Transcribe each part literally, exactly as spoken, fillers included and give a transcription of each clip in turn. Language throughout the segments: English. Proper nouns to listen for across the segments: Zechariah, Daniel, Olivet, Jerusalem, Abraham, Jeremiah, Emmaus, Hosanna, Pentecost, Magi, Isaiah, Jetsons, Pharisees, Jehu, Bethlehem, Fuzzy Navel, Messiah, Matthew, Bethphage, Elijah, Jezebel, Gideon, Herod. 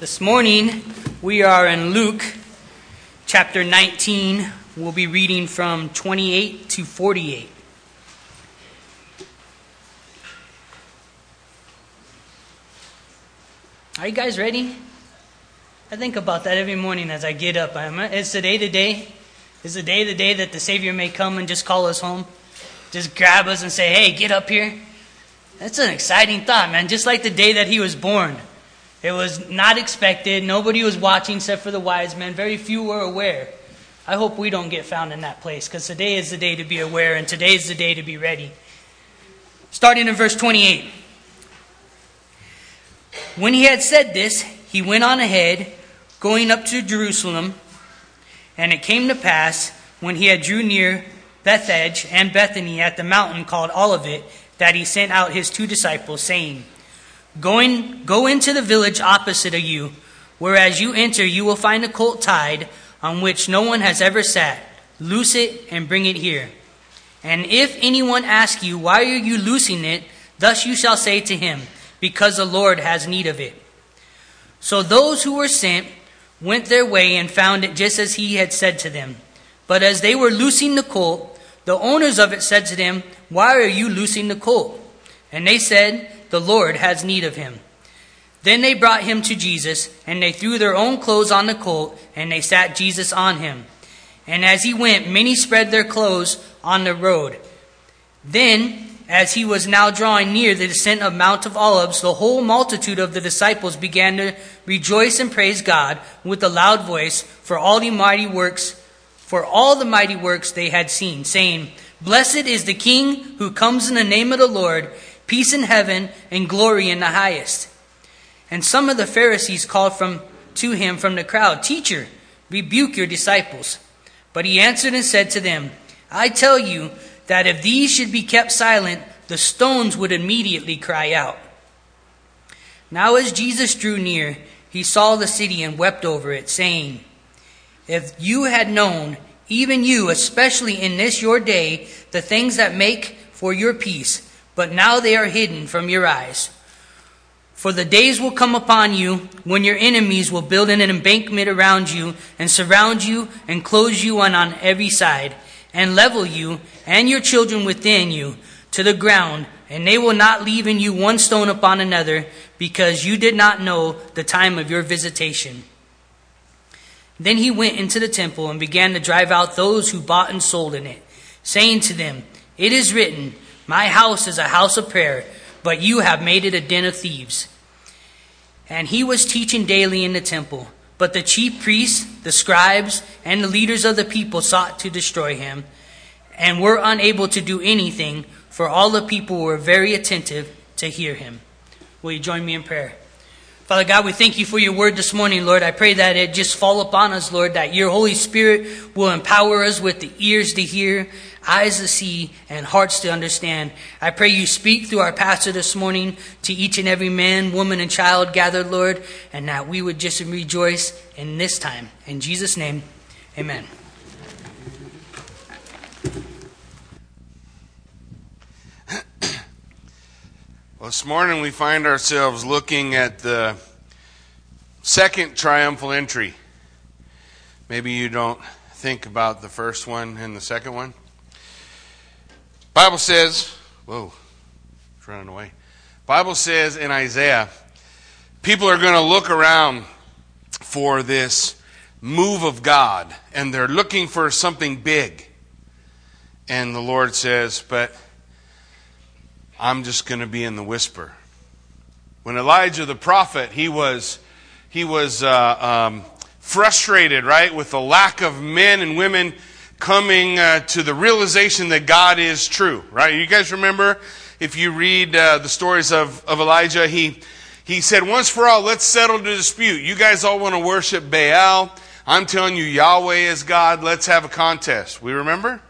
This morning, we are in Luke chapter nineteen. We'll be reading from twenty-eight to forty-eight. Are you guys ready? I think about that every morning as I get up. It's the day to day. It's the day to day that the Savior may come and just call us home. Just grab us and say, hey, get up here. That's an exciting thought, man. Just like the day that he was born. It was not expected. Nobody was watching except for the wise men. Very few were aware. I hope we don't get found in that place, because today is the day to be aware and today is the day to be ready. Starting in verse twenty-eight. When he had said this, he went on ahead, going up to Jerusalem. And it came to pass, when he had drew near Bethphage and Bethany at the mountain called Olivet, that he sent out his two disciples, saying, Go, in, go into the village opposite of you, where as you enter you will find a colt tied, on which no one has ever sat. Loose it and bring it here. And if anyone asks you, why are you loosing it? Thus you shall say to him, because the Lord has need of it. So those who were sent went their way and found it just as he had said to them. But as they were loosing the colt, the owners of it said to them, why are you loosing the colt? And they said, the Lord has need of him. Then they brought him to Jesus, and they threw their own clothes on the colt, and they sat Jesus on him. And as he went, many spread their clothes on the road. Then, as he was now drawing near the descent of Mount of Olives, the whole multitude of the disciples began to rejoice and praise God with a loud voice for all the mighty works, for all the mighty works they had seen, saying, Blessed is the King who comes in the name of the Lord, peace in heaven and glory in the highest. And some of the Pharisees called from, to him from the crowd, Teacher, rebuke your disciples. But he answered and said to them, I tell you that if these should be kept silent, the stones would immediately cry out. Now as Jesus drew near, he saw the city and wept over it, saying, If you had known, even you, especially in this your day, the things that make for your peace, but now they are hidden from your eyes. For the days will come upon you when your enemies will build an embankment around you and surround you and close you on, on every side and level you and your children within you to the ground, and they will not leave in you one stone upon another, because you did not know the time of your visitation. Then he went into the temple and began to drive out those who bought and sold in it, saying to them, It is written, My house is a house of prayer, but you have made it a den of thieves. And he was teaching daily in the temple. But the chief priests, the scribes, and the leaders of the people sought to destroy him, and were unable to do anything, for all the people were very attentive to hear him. Will you join me in prayer? Father God, we thank you for your word this morning, Lord. I pray that it just fall upon us, Lord, that your Holy Spirit will empower us with the ears to hear, eyes to see, and hearts to understand. I pray you speak through our pastor this morning to each and every man, woman, and child gathered, Lord, and that we would just rejoice in this time. In Jesus' name, amen. Well, this morning we find ourselves looking at the second triumphal entry. Maybe you don't think about the first one and the second one. Bible says, whoa, it's running away. Bible says in Isaiah, people are going to look around for this move of God, and they're looking for something big. And the Lord says, but I'm just going to be in the whisper. When Elijah the prophet, he was he was uh, um, frustrated, right, with the lack of men and women coming uh, to the realization that God is true, right? You guys remember, if you read uh, the stories of, of Elijah, he he said, once for all, let's settle the dispute. You guys all want to worship Baal. I'm telling you, Yahweh is God. Let's have a contest. We remember?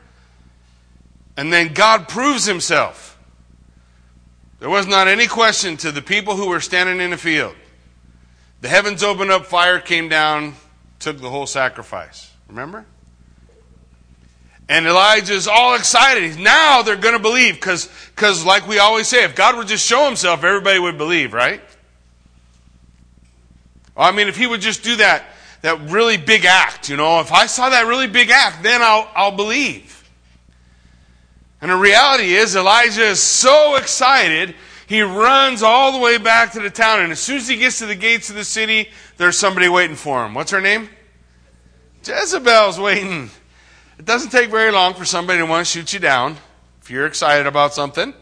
And then God proves himself. There was not any question to the people who were standing in the field. The heavens opened up, fire came down, took the whole sacrifice. Remember? And Elijah's all excited. Now they're going to believe, because because like we always say, if God would just show himself, everybody would believe, right? I mean, if he would just do that, that really big act, you know, if I saw that really big act, then I'll, I'll believe. And the reality is, Elijah is so excited, he runs all the way back to the town, and as soon as he gets to the gates of the city, there's somebody waiting for him. What's her name? Jezebel's waiting. It doesn't take very long for somebody to want to shoot you down if you're excited about something.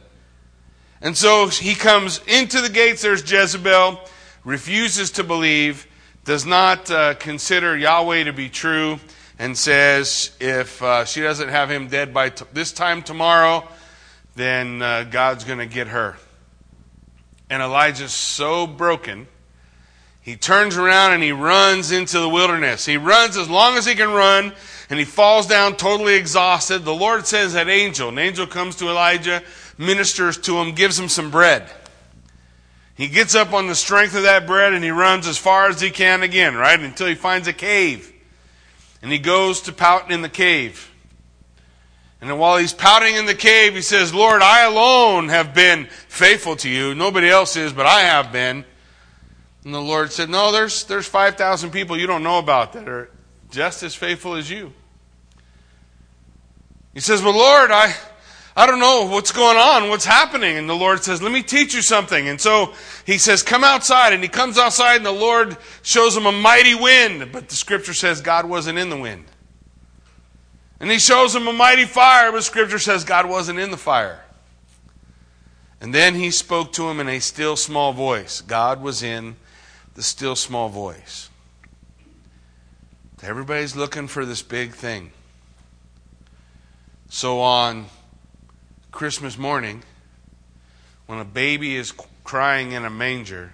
And so he comes into the gates, there's Jezebel, refuses to believe, does not uh, consider Yahweh to be true, and says if uh, she doesn't have him dead by t- this time tomorrow, then uh, God's going to get her. And Elijah's so broken, he turns around and he runs into the wilderness. He runs as long as he can run, and he falls down totally exhausted. The Lord sends an angel. An angel comes to Elijah, ministers to him, gives him some bread. He gets up on the strength of that bread and he runs as far as he can again, right? Until he finds a cave. And he goes to pout in the cave. And then while he's pouting in the cave, he says, Lord, I alone have been faithful to you. Nobody else is, but I have been. And the Lord said, no, there's there's five thousand people you don't know about that are just as faithful as you. He says, well, Lord, I... I don't know what's going on, what's happening. And the Lord says, let me teach you something. And so he says, come outside. And he comes outside and the Lord shows him a mighty wind. But the scripture says God wasn't in the wind. And he shows him a mighty fire. But scripture says God wasn't in the fire. And then he spoke to him in a still small voice. God was in the still small voice. Everybody's looking for this big thing. So on Christmas morning, when a baby is crying in a manger,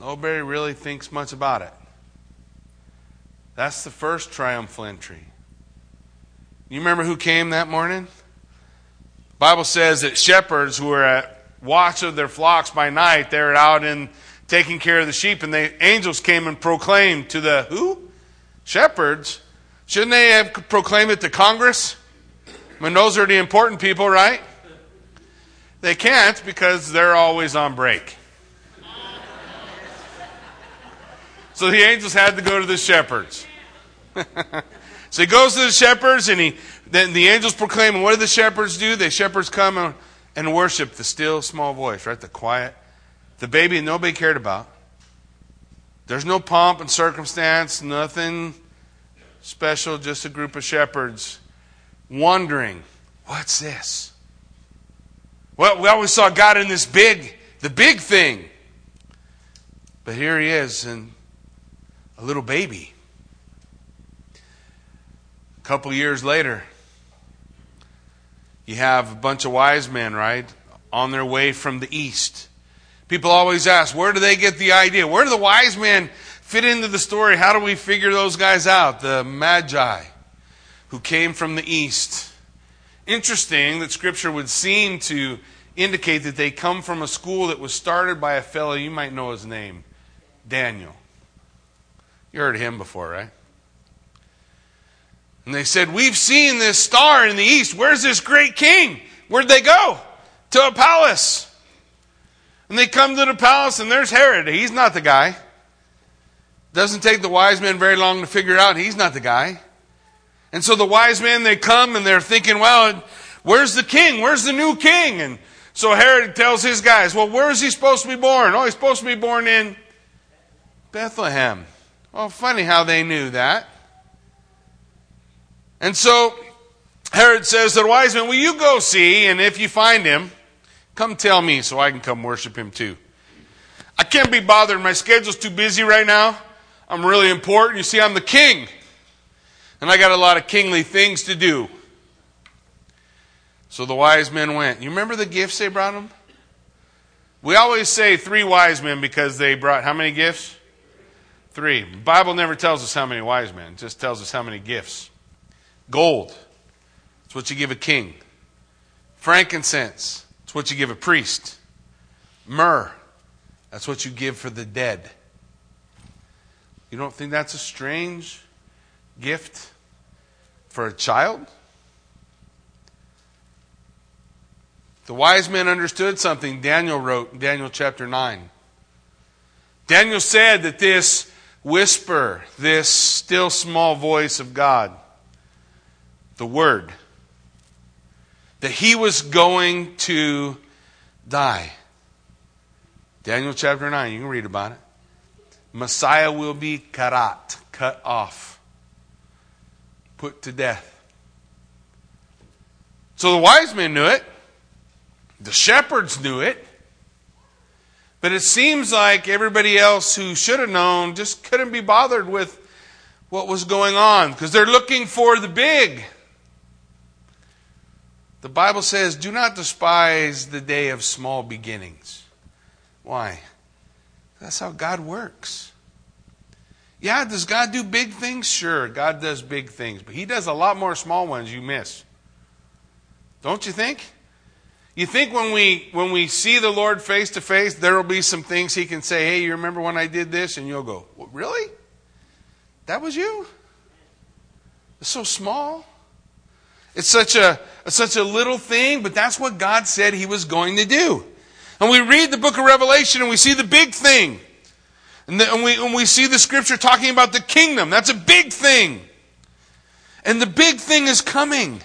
nobody really thinks much about it. That's the first triumphal entry. You remember who came that morning? The Bible says that shepherds who were at watch of their flocks by night, they were out in taking care of the sheep, and the angels came and proclaimed to the who? Shepherds. Shouldn't they have proclaimed it to Congress? I mean, those are the important people, right? They can't because they're always on break. So the angels had to go to the shepherds. So he goes to the shepherds, and he then the angels proclaim. And what do the shepherds do? The shepherds come and, and worship the still small voice, right? The quiet, the baby nobody cared about. There's no pomp and circumstance, nothing special, just a group of shepherds wondering, what's this? Well, we always saw God in this big, the big thing. But here he is in a little baby. A couple years later, you have a bunch of wise men, right? On their way from the east. People always ask, where do they get the idea? Where do the wise men fit into the story? How do we figure those guys out? The Magi, who came from the east. Interesting that Scripture would seem to indicate that they come from a school that was started by a fellow, you might know his name, Daniel. You heard of him before, right? And they said, we've seen this star in the east. Where's this great king? Where'd they go? To a palace. And they come to the palace and there's Herod. He's not the guy. Doesn't take the wise men very long to figure out he's not the guy. And so the wise men, they come and they're thinking, well, where's the king? Where's the new king? And so Herod tells his guys, well, where is he supposed to be born? Oh, he's supposed to be born in Bethlehem. Well, funny how they knew that. And so Herod says to the wise men, well, you go see, and if you find him, come tell me so I can come worship him too. I can't be bothered. My schedule's too busy right now. I'm really important. You see, I'm the king. And I got a lot of kingly things to do. So the wise men went. You remember the gifts they brought them? We always say three wise men because they brought how many gifts? Three. The Bible never tells us how many wise men. It just tells us how many gifts. Gold. It's what you give a king. Frankincense. It's what you give a priest. Myrrh. That's what you give for the dead. You don't think that's a strange gift for a child? The wise men understood something Daniel wrote in Daniel chapter nine. Daniel said that this whisper, this still small voice of God, the Word, that he was going to die. Daniel chapter nine, you can read about it. Messiah will be karat, cut off, put to death. So the wise men knew it. The shepherds knew it. But it seems like everybody else who should have known just couldn't be bothered with what was going on, because they're looking for the big. The Bible says, do not despise the day of small beginnings. Why? That's how God works. Yeah, does God do big things? Sure, God does big things. But he does a lot more small ones you miss. Don't you think? You think when we when we see the Lord face to face, there will be some things he can say, hey, you remember when I did this? And you'll go, well, really? That was you? It's so small. It's such a it's such a little thing, but that's what God said he was going to do. And we read the book of Revelation and we see the big thing. And, the, and, we, and we see the scripture talking about the kingdom. That's a big thing. And the big thing is coming.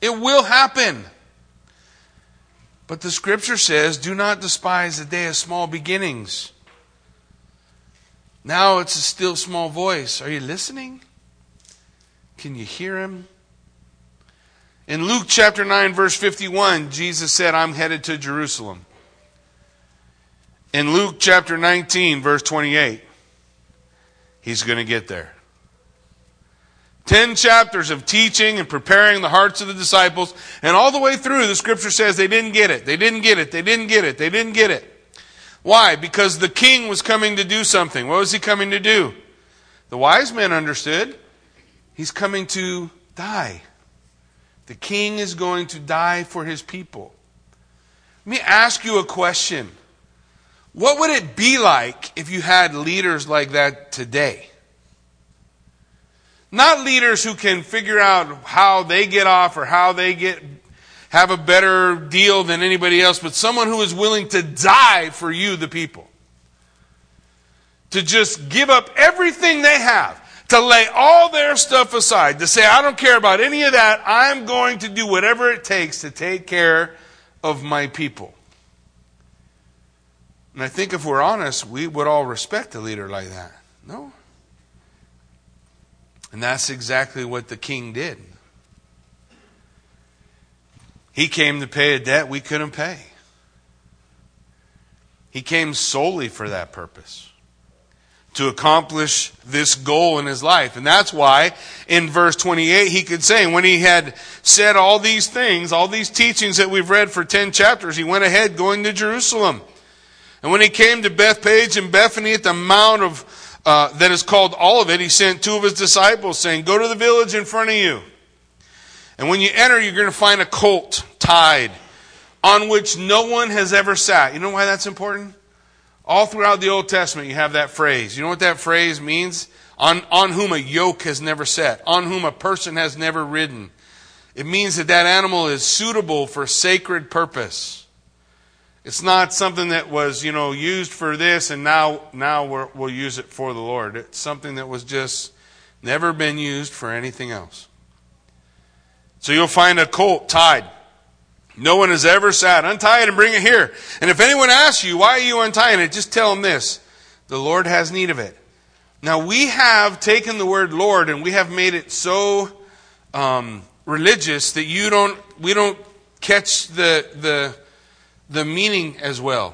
It will happen. But the scripture says, do not despise the day of small beginnings. Now it's a still small voice. Are you listening? Can you hear him? In Luke chapter nine, verse fifty-one, Jesus said, I'm headed to Jerusalem. In Luke chapter nineteen, verse twenty-eight, he's going to get there. Ten chapters of teaching and preparing the hearts of the disciples. And all the way through, the scripture says they didn't get it. They didn't get it. They didn't get it. They didn't get it. Why? Because the king was coming to do something. What was he coming to do? The wise men understood. He's coming to die. The king is going to die for his people. Let me ask you a question. What would it be like if you had leaders like that today? Not leaders who can figure out how they get off or how they get have a better deal than anybody else, but someone who is willing to die for you, the people. To just give up everything they have, to lay all their stuff aside, to say, I don't care about any of that. I'm going to do whatever it takes to take care of my people. And I think if we're honest, we would all respect a leader like that. No? And that's exactly what the king did. He came to pay a debt we couldn't pay. He came solely for that purpose, to accomplish this goal in his life. And that's why in verse twenty-eight he could say, when he had said all these things, all these teachings that we've read for ten chapters, he went ahead going to Jerusalem. And when he came to Bethphage and Bethany at the Mount of Uh, that is called Olivet, he sent two of his disciples saying, go to the village in front of you. And when you enter, you're going to find a colt tied on which no one has ever sat. You know why that's important? All throughout the Old Testament, you have that phrase. You know what that phrase means? On, on whom a yoke has never sat, on whom a person has never ridden. It means that that animal is suitable for sacred purpose. It's not something that was, you know, used for this and now now we're, we'll use it for the Lord. It's something that was just never been used for anything else. So you'll find a colt tied. No one has ever sat. Untie it and bring it here. And if anyone asks you, why are you untying it? Just tell them this. The Lord has need of it. Now we have taken the word Lord and we have made it so um, religious that you don't, we don't catch the the... the meaning as well.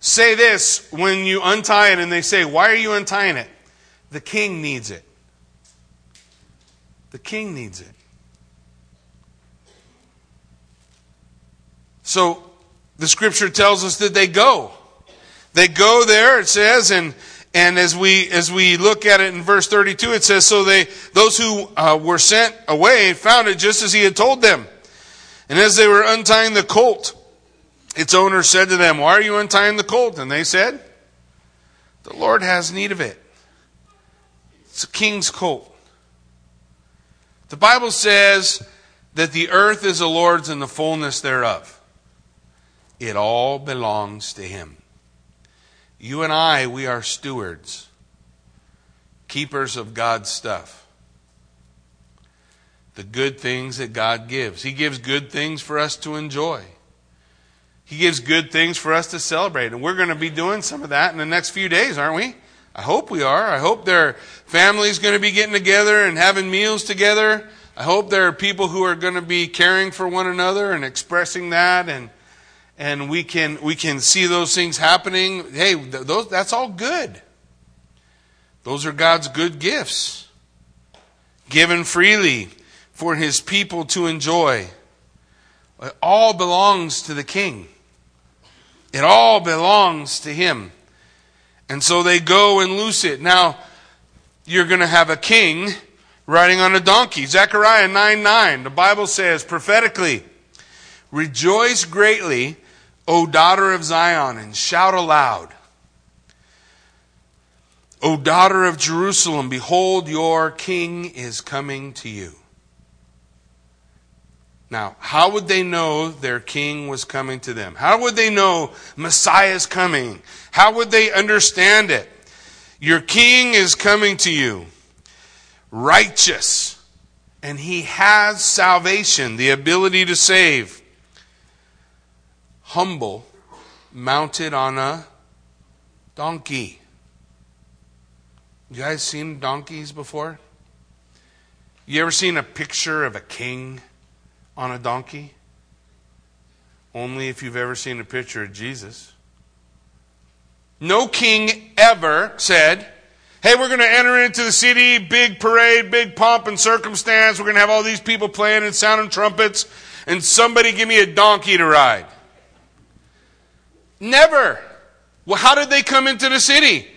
Say this when you untie it and they say, why are you untying it? The king needs it. The king needs it. So the scripture tells us that they go. They go there, it says, and and as we as we look at it in verse thirty-two, it says, so they those who uh, were sent away found it just as he had told them. And as they were untying the colt, its owner said to them, why are you untying the colt? And they said, the Lord has need of it. It's a king's colt. The Bible says that the earth is the Lord's and the fullness thereof. It all belongs to him. You and I, we are stewards, keepers of God's stuff. The good things that God gives. He gives good things for us to enjoy. He gives good things for us to celebrate. And we're going to be doing some of that in the next few days, aren't we? I hope we are. I hope there are families going to be getting together and having meals together. I hope there are people who are going to be caring for one another and expressing that, and and we can we can see those things happening. Hey, th- those that's all good. Those are God's good gifts, given freely for His people to enjoy. It all belongs to the King. It all belongs to Him. And so they go and loose it. Now, you're going to have a king riding on a donkey. Zechariah nine nine, the Bible says prophetically, "Rejoice greatly, O daughter of Zion, and shout aloud. O daughter of Jerusalem, behold, your king is coming to you." Now, how would they know their king was coming to them? How would they know Messiah's coming? How would they understand it? Your king is coming to you, righteous, and He has salvation, the ability to save. Humble, mounted on a donkey. You guys seen donkeys before? You ever seen a picture of a king on a donkey? Only if you've ever seen a picture of Jesus. No king ever said, "Hey, we're going to enter into the city, big parade, big pomp and circumstance. We're going to have all these people playing and sounding trumpets, and somebody give me a donkey to ride." Never. Well, how did they come into the city?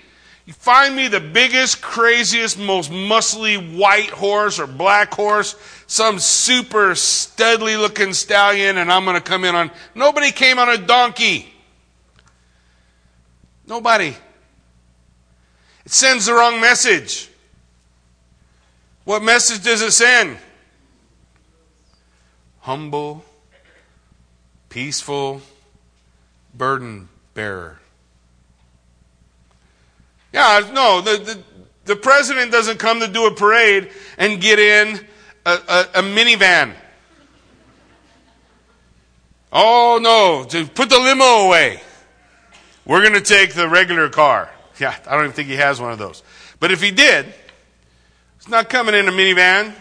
You find me the biggest, craziest, most muscly white horse or black horse, some super studly looking stallion, and I'm going to come in on... Nobody came on a donkey. Nobody. It sends the wrong message. What message does it send? Humble, peaceful, burden bearer. Yeah, no, the, the the president doesn't come to do a parade and get in a, a, a minivan. Oh, no, to put the limo away. We're going to take the regular car. Yeah, I don't even think he has one of those. But if he did, it's not coming in a minivan.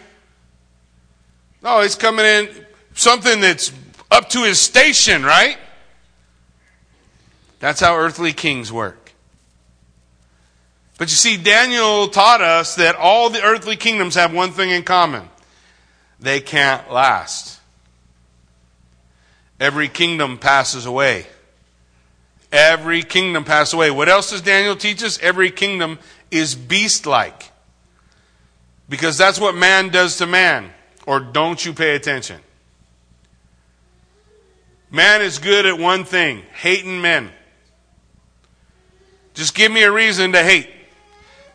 No, it's coming in something that's up to his station, right? That's how earthly kings work. But you see, Daniel taught us that all the earthly kingdoms have one thing in common. They can't last. Every kingdom passes away. Every kingdom passes away. What else does Daniel teach us? Every kingdom is beast-like. Because that's what man does to man. Or don't you pay attention. Man is good at one thing, hating men. Just give me a reason to hate.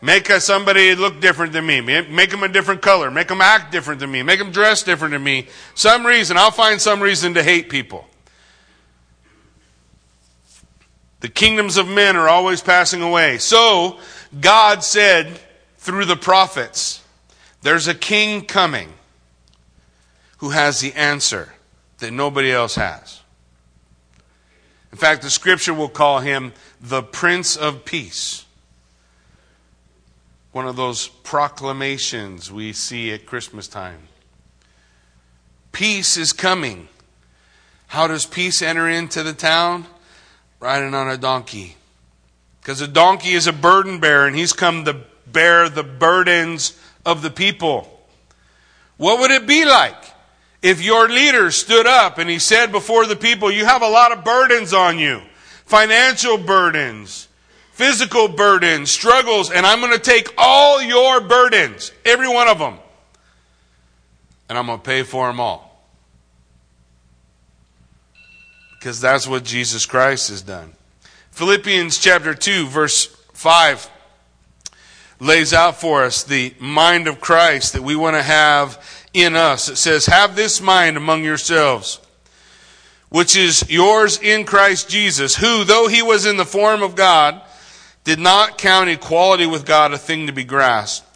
Make somebody look different than me. Make them a different color. Make them act different than me. Make them dress different than me. Some reason. I'll find some reason to hate people. The kingdoms of men are always passing away. So, God said through the prophets, there's a king coming who has the answer that nobody else has. In fact, the scripture will call him the Prince of Peace. One of those proclamations we see at Christmas time. Peace is coming. How does peace enter into the town? Riding on a donkey. Because a donkey is a burden bearer, and he's come to bear the burdens of the people. What would it be like if your leader stood up and he said before the people, "You have a lot of burdens on you. Financial burdens, physical burdens, struggles, and I'm going to take all your burdens, every one of them, and I'm going to pay for them all." Because that's what Jesus Christ has done. Philippians chapter two, verse five, lays out for us the mind of Christ that we want to have in us. It says, "Have this mind among yourselves, which is yours in Christ Jesus, who, though he was in the form of God, did not count equality with God a thing to be grasped,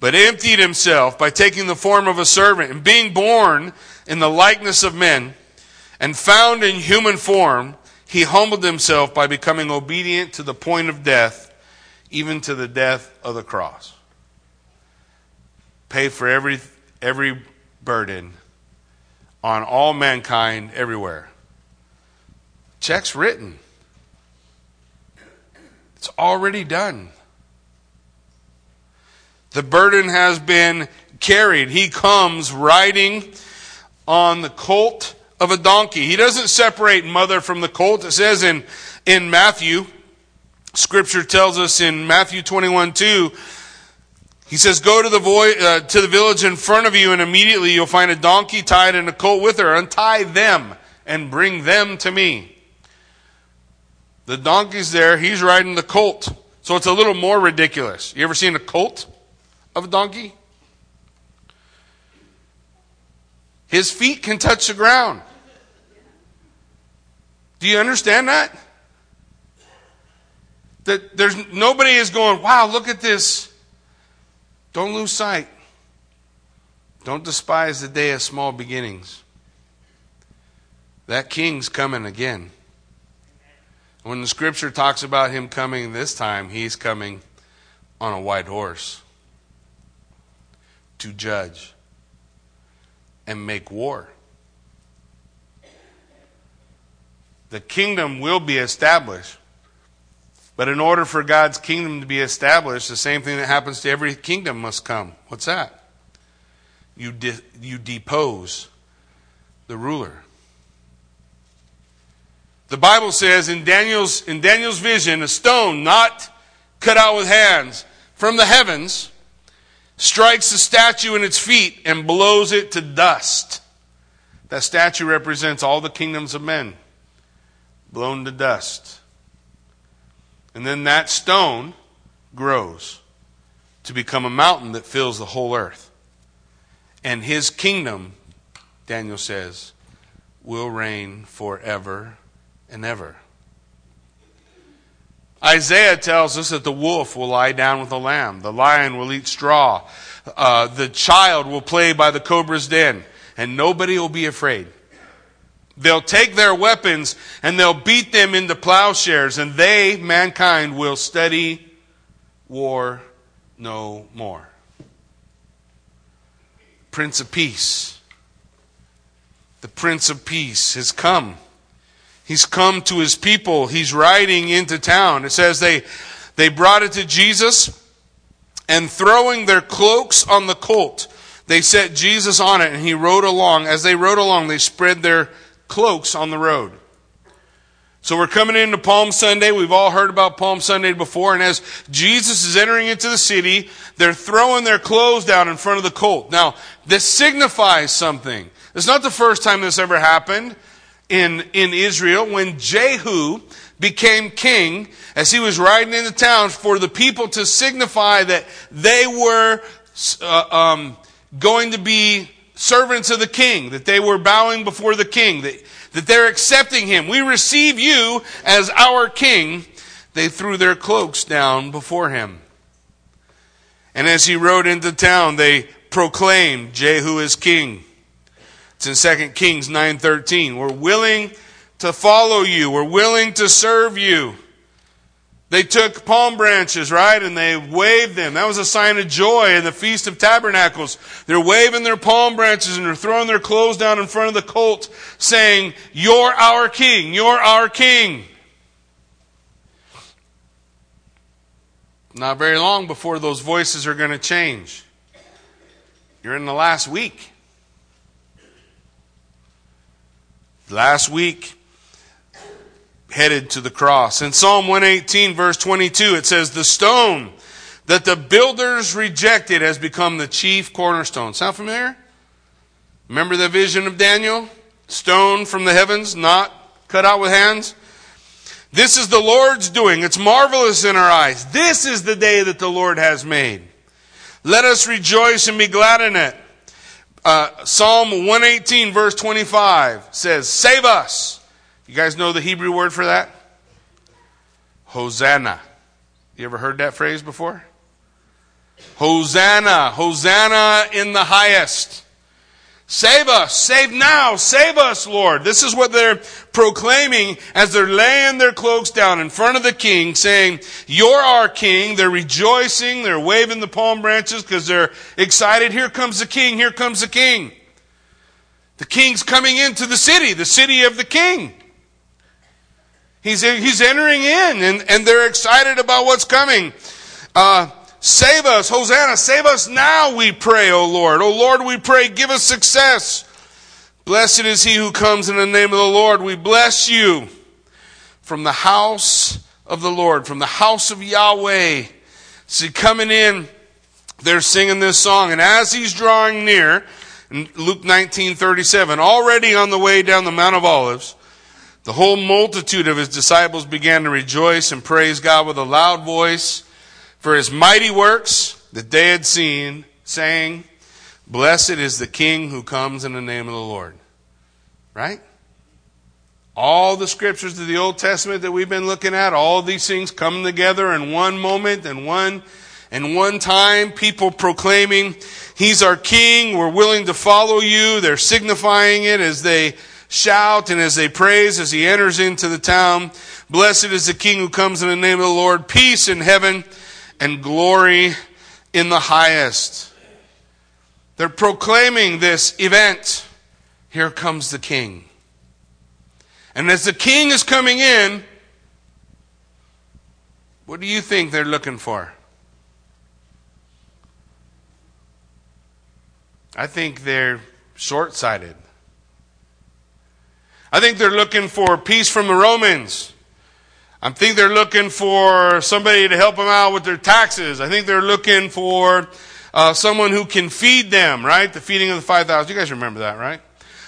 but emptied himself by taking the form of a servant, and being born in the likeness of men, and found in human form, he humbled himself by becoming obedient to the point of death, even to the death of the cross. Pay for every every burden on all mankind everywhere. Check's written. It's already done. The burden has been carried. He comes riding on the colt of a donkey. He doesn't separate mother from the colt. It says in, in Matthew, Scripture tells us in Matthew twenty-one two, he says, "Go to the vo- uh, to the village in front of you, and immediately you'll find a donkey tied and a colt with her. Untie them and bring them to me." The donkey's there. He's riding the colt. So it's a little more ridiculous. You ever seen a colt of a donkey? His feet can touch the ground. Do you understand that? That there's nobody is going, "Wow, look at this." Don't lose sight. Don't despise the day of small beginnings. That king's coming again. When the scripture talks about him coming this time, he's coming on a white horse to judge and make war. The kingdom will be established. But in order for God's kingdom to be established, the same thing that happens to every kingdom must come. What's that? You de- you depose the ruler. The Bible says in Daniel's in Daniel's vision, a stone not cut out with hands from the heavens strikes the statue in its feet and blows it to dust. That statue represents all the kingdoms of men, blown to dust. And then that stone grows to become a mountain that fills the whole earth. And his kingdom, Daniel says, will reign forever and ever. Isaiah tells us that the wolf will lie down with the lamb. The lion will eat straw. Uh, the child will play by the cobra's den. And nobody will be afraid. They'll take their weapons and they'll beat them into plowshares. And they, mankind, will study war no more. Prince of Peace. The Prince of Peace has come. He's come to his people. He's riding into town. It says they, they brought it to Jesus, and throwing their cloaks on the colt, they set Jesus on it, and he rode along. As they rode along, they spread their cloaks on the road. So we're coming into Palm Sunday. We've all heard about Palm Sunday before. And as Jesus is entering into the city, they're throwing their clothes down in front of the colt. Now, this signifies something. It's not the first time this ever happened. In, in Israel, when Jehu became king, as he was riding into town, for the people to signify that they were uh, um, going to be servants of the king, that they were bowing before the king, that, that they're accepting him. "We receive you as our king." They threw their cloaks down before him. And as he rode into town, they proclaimed, "Jehu is king." It's in Second Kings nine thirteen. "We're willing to follow you. We're willing to serve you." They took palm branches, right? And they waved them. That was a sign of joy in the Feast of Tabernacles. They're waving their palm branches and they're throwing their clothes down in front of the colt, saying, "You're our king. You're our king." Not very long before those voices are going to change. You're in the last week. Last week, headed to the cross. In Psalm one eighteen, verse twenty-two, it says, "The stone that the builders rejected has become the chief cornerstone." Sound familiar? Remember the vision of Daniel? Stone from the heavens, not cut out with hands. "This is the Lord's doing. It's marvelous in our eyes. This is the day that the Lord has made. Let us rejoice and be glad in it." Uh, Psalm one eighteen verse twenty-five says, "Save us." You guys know the Hebrew word for that? Hosanna. You ever heard that phrase before? Hosanna, Hosanna in the highest. Save us, save now, save us, Lord. This is what they're proclaiming as they're laying their cloaks down in front of the king, saying, you're our king. They're rejoicing, they're waving the palm branches because they're excited. Here comes the king, here comes the king. The king's coming into the city, the city of the king. He's, he's entering in, and, and they're excited about what's coming. Uh, Save us, Hosanna, save us now, we pray, O Lord. O Lord, we pray, give us success. Blessed is he who comes in the name of the Lord. We bless you from the house of the Lord, from the house of Yahweh. See, coming in, they're singing this song. And as he's drawing near, in Luke nineteen thirty-seven, already on the way down the Mount of Olives, the whole multitude of his disciples began to rejoice and praise God with a loud voice for his mighty works that they had seen, saying, blessed is the King who comes in the name of the Lord. Right? All the scriptures of the Old Testament that we've been looking at, all these things come together in one moment and one and one time. People proclaiming, he's our King, we're willing to follow you. They're signifying it as they shout and as they praise as he enters into the town. Blessed is the King who comes in the name of the Lord. Peace in heaven and glory in the highest. They're proclaiming this event. Here comes the king. And as the king is coming in, what do you think they're looking for? I think they're short-sighted. I think they're looking for peace from the Romans. I think they're looking for somebody to help them out with their taxes. I think they're looking for uh, someone who can feed them, right? The feeding of the five thousand. You guys remember that, right?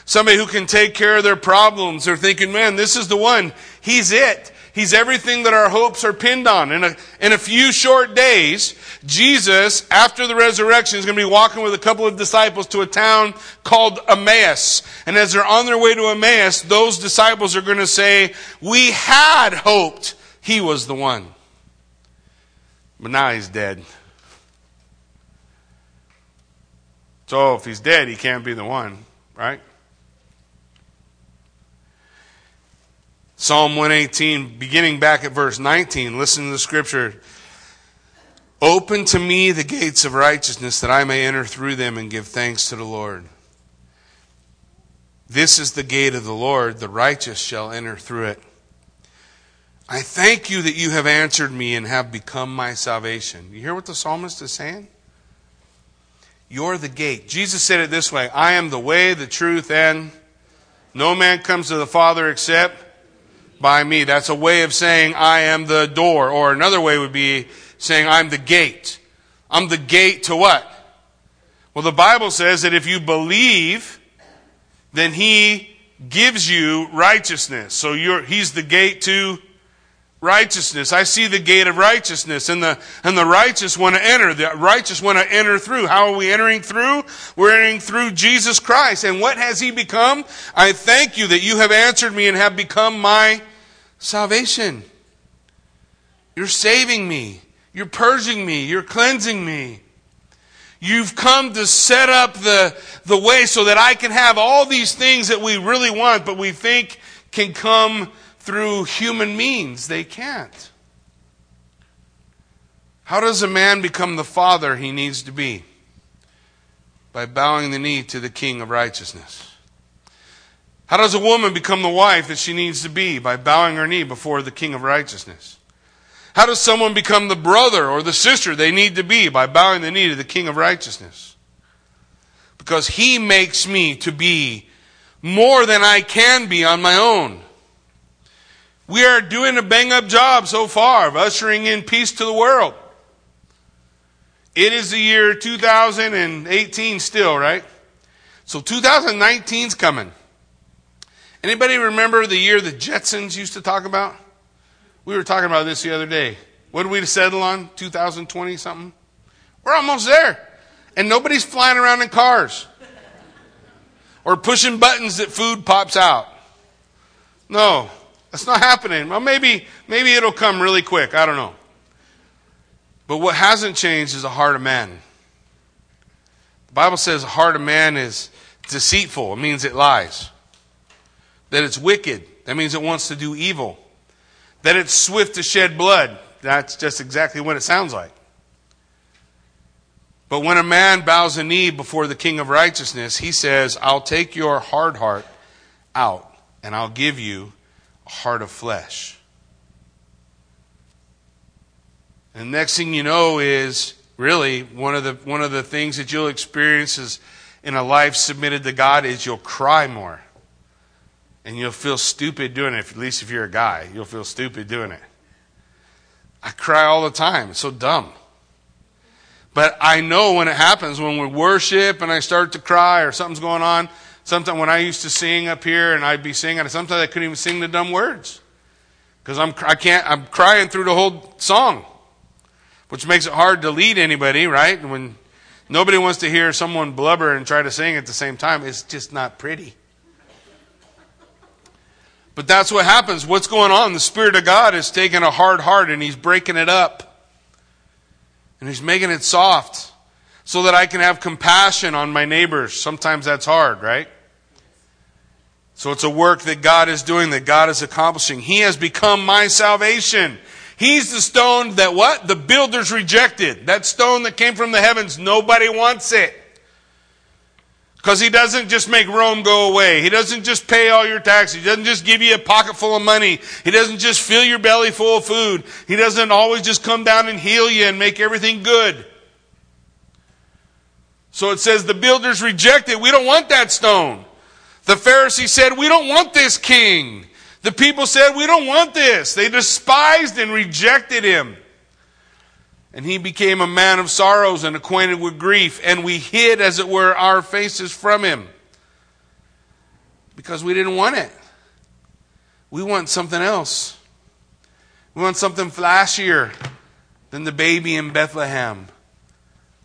Somebody who can take care of their problems. They're thinking, man, this is the one. He's it. He's everything that our hopes are pinned on. In a, in a few short days, Jesus, after the resurrection, is going to be walking with a couple of disciples to a town called Emmaus. And as they're on their way to Emmaus, those disciples are going to say, we had hoped he was the one. But now he's dead. So if he's dead, he can't be the one, right? Psalm one eighteen, beginning back at verse nineteen, listen to the scripture. Open to me the gates of righteousness that I may enter through them and give thanks to the Lord. This is the gate of the Lord, the righteous shall enter through it. I thank you that you have answered me and have become my salvation. You hear what the psalmist is saying? You're the gate. Jesus said it this way, I am the way, the truth, and no man comes to the Father except by me. That's a way of saying I am the door. Or another way would be saying I'm the gate. I'm the gate to what? Well, the Bible says that if you believe, then he gives you righteousness. So you're, he's the gate to righteousness. I see the gate of righteousness, and the, and the righteous want to enter. The righteous want to enter through. How are we entering through? We're entering through Jesus Christ. And what has he become? I thank you that you have answered me and have become my salvation. You're saving me. You're purging me. You're cleansing me. You've come to set up the, the way so that I can have all these things that we really want, but we think can come through human means. They can't. How does a man become the father he needs to be? By bowing the knee to the King of righteousness. How does a woman become the wife that she needs to be? By bowing her knee before the King of righteousness. How does someone become the brother or the sister they need to be? By bowing the knee to the King of righteousness. Because he makes me to be more than I can be on my own. We are doing a bang-up job so far of ushering in peace to the world. It is the year two thousand eighteen still, right? So two thousand nineteen's coming. Anybody remember the year the Jetsons used to talk about? We were talking about this the other day. What did we settle on? two thousand twenty something? We're almost there. And nobody's flying around in cars. Or pushing buttons that food pops out. No. That's not happening. Well, maybe maybe it'll come really quick. I don't know. But what hasn't changed is the heart of man. The Bible says the heart of man is deceitful. It means it lies. That it's wicked. That means it wants to do evil. That it's swift to shed blood. That's just exactly what it sounds like. But when a man bows a knee before the King of Righteousness, he says, I'll take your hard heart out and I'll give you a heart of flesh. And next thing you know is really one of the one of the things that you'll experience is in a life submitted to God is you'll cry more. And you'll feel stupid doing it. At least if you're a guy, you'll feel stupid doing it. I cry all the time. It's so dumb. But I know when it happens, when we worship and I start to cry or something's going on. Sometimes when I used to sing up here and I'd be singing, sometimes I couldn't even sing the dumb words. Because I'm, I can't, I'm crying through the whole song. Which makes it hard to lead anybody, right? When nobody wants to hear someone blubber and try to sing at the same time, it's just not pretty. But that's what happens. What's going on? The Spirit of God is taking a hard heart and He's breaking it up. And He's making it soft so that I can have compassion on my neighbors. Sometimes that's hard, right? So it's a work that God is doing, that God is accomplishing. He has become my salvation. He's the stone that what? The builders rejected. That stone that came from the heavens. Nobody wants it. Because He doesn't just make Rome go away. He doesn't just pay all your taxes. He doesn't just give you a pocket full of money. He doesn't just fill your belly full of food. He doesn't always just come down and heal you and make everything good. So it says the builders rejected. We don't want that stone. The Pharisees said, we don't want this king. The people said, we don't want this. They despised and rejected Him. And He became a man of sorrows and acquainted with grief. And we hid, as it were, our faces from Him. Because we didn't want it. We want something else. We want something flashier than the baby in Bethlehem.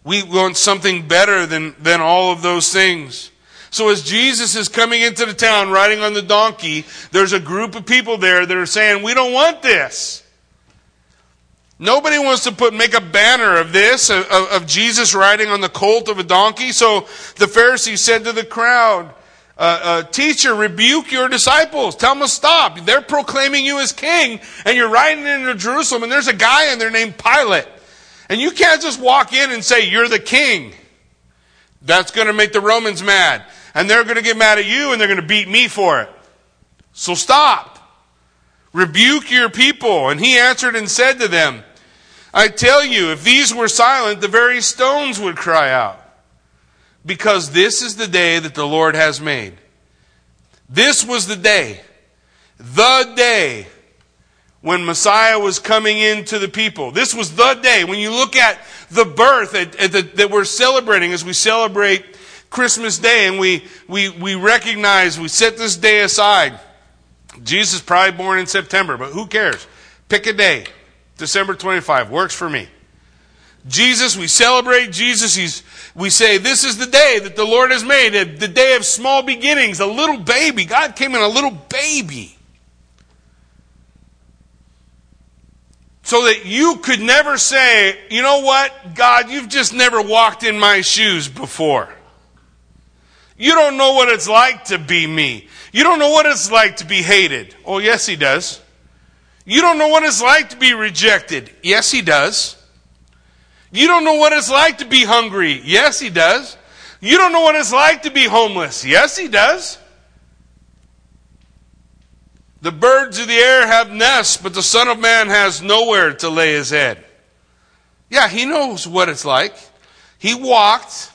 We want something better than, than all of those things. So as Jesus is coming into the town, riding on the donkey, there's a group of people there that are saying, we don't want this. Nobody wants to put make a banner of this, of, of Jesus riding on the colt of a donkey. So the Pharisees said to the crowd, uh, uh, teacher, rebuke your disciples. Tell them to stop. They're proclaiming you as king, and you're riding into Jerusalem, and there's a guy in there named Pilate. And you can't just walk in and say, you're the king. That's going to make the Romans mad. And they're going to get mad at you, and they're going to beat me for it. So stop. Rebuke your people. And He answered and said to them, I tell you, if these were silent, the very stones would cry out. Because this is the day that the Lord has made. This was the day, the day when Messiah was coming into the people. This was the day. When you look at the birth at, at the, that we're celebrating as we celebrate Christmas Day and we, we, we recognize, we set this day aside. Jesus probably born in September, but who cares? Pick a day. December twenty-fifth works for me. Jesus, we celebrate Jesus. He's, we say, this is the day that the Lord has made, the day of small beginnings, a little baby. God came in a little baby. So that you could never say, you know what, God, you've just never walked in my shoes before. You don't know what it's like to be me. You don't know what it's like to be hated. Oh, yes, He does. You don't know what it's like to be rejected. Yes, He does. You don't know what it's like to be hungry. Yes, He does. You don't know what it's like to be homeless. Yes, He does. The birds of the air have nests, but the Son of Man has nowhere to lay His head. Yeah, He knows what it's like. He walked,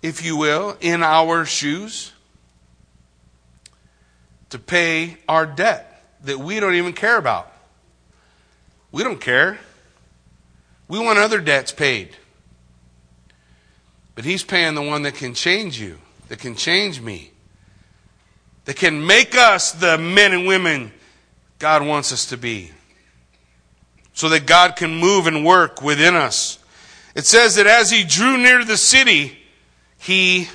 if you will, in our shoes, to pay our debt that we don't even care about. We don't care. We want other debts paid. But He's paying the one that can change you, that can change me, that can make us the men and women God wants us to be, so that God can move and work within us. It says that as He drew near the city, He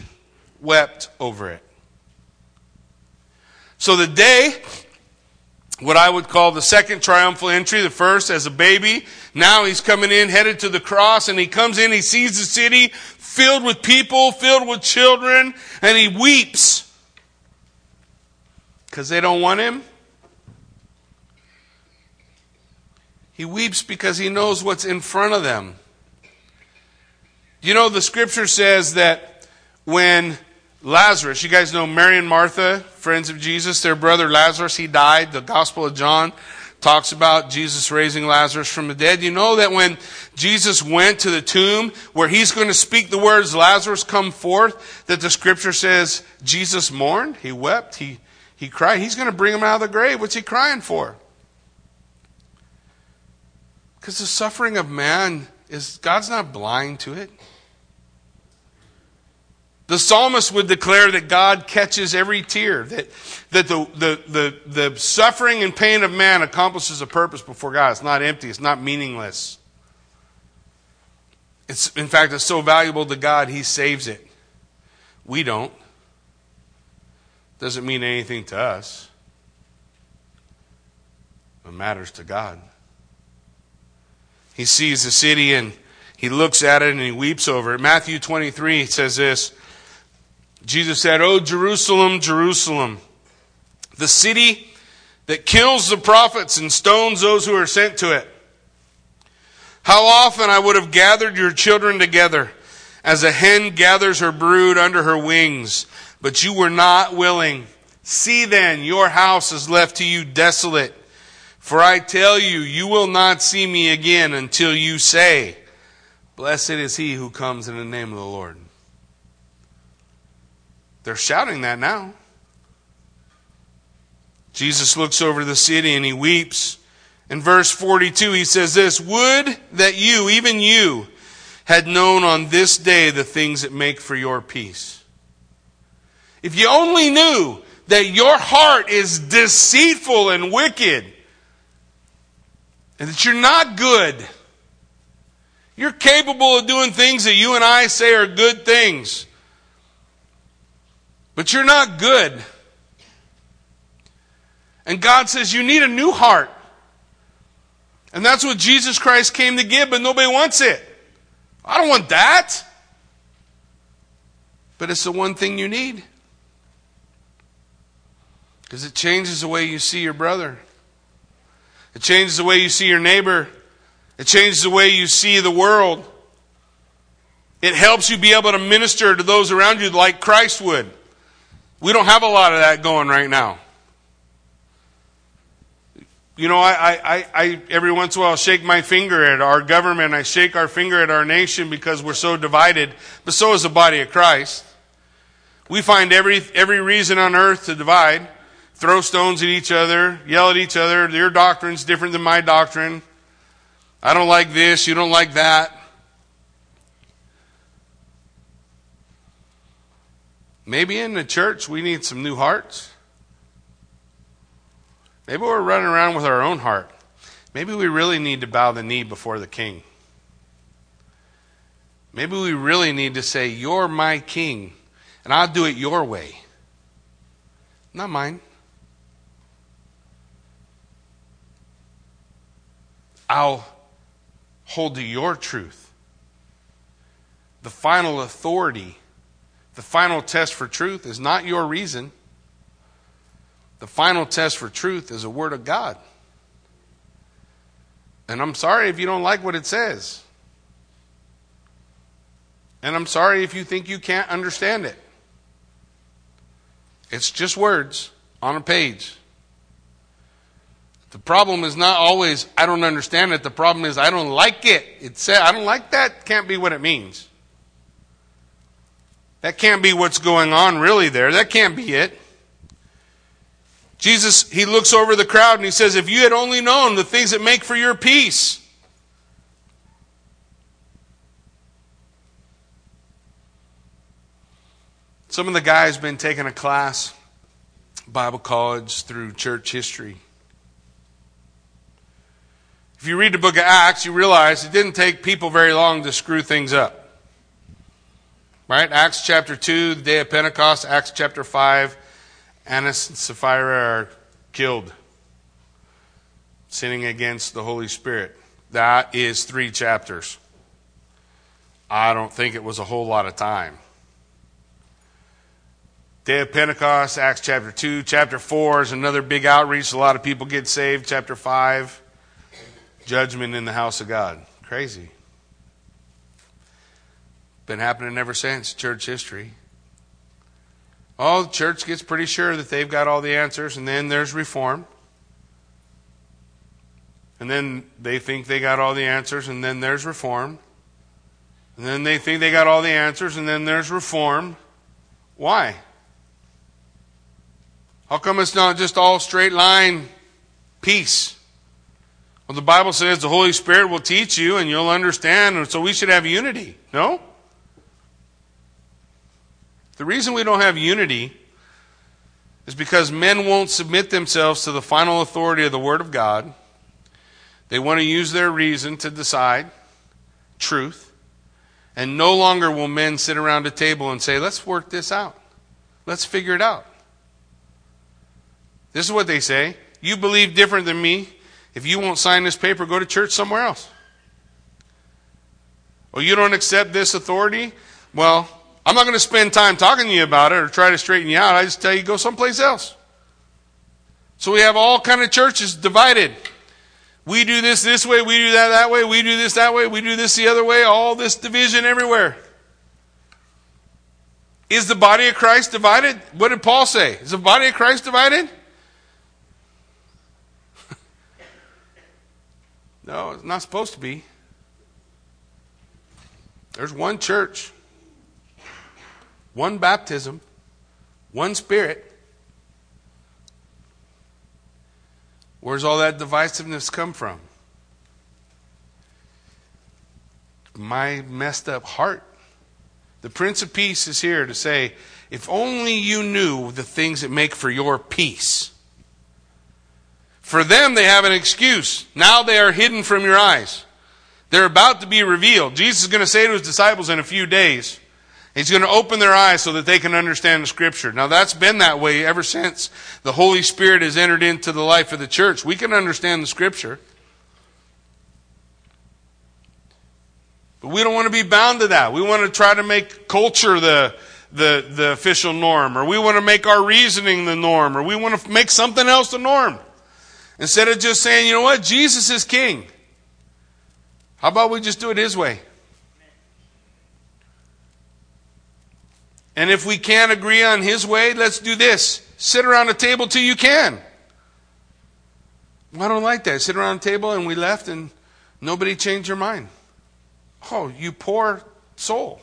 wept over it. So the day what I would call the second triumphal entry, the first as a baby. Now he's coming in, headed to the cross, and he comes in, he sees the city filled with people, filled with children, and he weeps because they don't want him. He weeps because he knows what's in front of them. You know, the scripture says that when Lazarus, you guys know Mary and Martha, friends of Jesus, their brother Lazarus, he died. The Gospel of John talks about Jesus raising Lazarus from the dead. You know that when Jesus went to the tomb where he's going to speak the words, Lazarus come forth, that the scripture says Jesus mourned, he wept, he, he cried. He's going to bring him out of the grave. What's he crying for? Because the suffering of man is, God's not blind to it. The psalmist would declare that God catches every tear, that, that the, the, the, the suffering and pain of man accomplishes a purpose before God. It's not empty. It's not meaningless. It's, in fact, it's so valuable to God, he saves it. We don't. Doesn't mean anything to us. It matters to God. He sees the city and he looks at it and he weeps over it. Matthew twenty-three says this. Jesus said, "O Jerusalem, Jerusalem, the city that kills the prophets and stones those who are sent to it. How often I would have gathered your children together as a hen gathers her brood under her wings, but you were not willing. See then, your house is left to you desolate. For I tell you, you will not see me again until you say, blessed is he who comes in the name of the Lord." They're shouting that now. Jesus looks over the city and he weeps. In verse forty-two, he says this, "Would that you, even you, had known on this day the things that make for your peace." If you only knew that your heart is deceitful and wicked, and that you're not good. You're capable of doing things that you and I say are good things. But you're not good. And God says you need a new heart. And that's what Jesus Christ came to give, but nobody wants it. I don't want that. But it's the one thing you need. Because it changes the way you see your brother. It changes the way you see your neighbor. It changes the way you see the world. It helps you be able to minister to those around you like Christ would. We don't have a lot of that going right now. You know, I, I, I every once in a while shake my finger at our government. I shake our finger at our nation because we're so divided. But so is the body of Christ. We find every every reason on earth to divide. Throw stones at each other, yell at each other. Your doctrine's different than my doctrine. I don't like this, you don't like that. Maybe in the church we need some new hearts. Maybe we're running around with our own heart. Maybe we really need to bow the knee before the King. Maybe we really need to say, "You're my King, and I'll do it your way, not mine. I'll hold to your truth." The final authority, the final test for truth is not your reason. The final test for truth is a word of God. And I'm sorry if you don't like what it says. And I'm sorry if you think you can't understand it. It's just words on a page. The problem is not always, I don't understand it. The problem is, I don't like it. It said, I don't like that. Can't be what it means. That can't be what's going on really there. That can't be it. Jesus, he looks over the crowd and he says, "If you had only known the things that make for your peace." Some of the guys have been taking a class, Bible college, through church history. If you read the book of Acts, you realize it didn't take people very long to screw things up. Right? Acts chapter two, the day of Pentecost. Acts chapter five, Ananias and Sapphira are killed. sinning against the Holy Spirit. That is three chapters. I don't think it was a whole lot of time. Day of Pentecost, Acts chapter two. Chapter four is another big outreach. A lot of people get saved. Chapter five, judgment in the house of God. Crazy. Been happening ever since church history. Oh, the church gets pretty sure that they've got all the answers, and then there's reform. And then they think they got all the answers, and then there's reform. And then they think they got all the answers, and then there's reform. Why? How come it's not just all straight line peace? Well, the Bible says the Holy Spirit will teach you, and you'll understand, and so we should have unity. No? The reason we don't have unity is because men won't submit themselves to the final authority of the Word of God. They want to use their reason to decide truth. And no longer will men sit around a table and say, let's work this out. Let's figure it out. This is what they say. You believe different than me. If you won't sign this paper, go to church somewhere else. Or you don't accept this authority? Well, I'm not going to spend time talking to you about it or try to straighten you out. I just tell you, go someplace else. So we have all kind of churches divided. We do this this way, we do that that way, we do this that way, we do this the other way, all this division everywhere. Is the body of Christ divided? What did Paul say? Is the body of Christ divided? No, it's not supposed to be. There's one church, one baptism, one Spirit. Where's all that divisiveness come from? My messed up heart. The Prince of Peace is here to say, if only you knew the things that make for your peace. For them, they have an excuse. Now they are hidden from your eyes. They're about to be revealed. Jesus is going to say to his disciples in a few days, he's going to open their eyes so that they can understand the Scripture. Now that's been that way ever since the Holy Spirit has entered into the life of the church. We can understand the Scripture. But we don't want to be bound to that. We want to try to make culture the, the, the official norm. Or we want to make our reasoning the norm. Or we want to make something else the norm. Instead of just saying, you know what, Jesus is King. How about we just do it his way? And if we can't agree on his way, let's do this. Sit around a table till you can. Well, I don't like that. Sit around a table and we left and nobody changed their mind. Oh, you poor soul.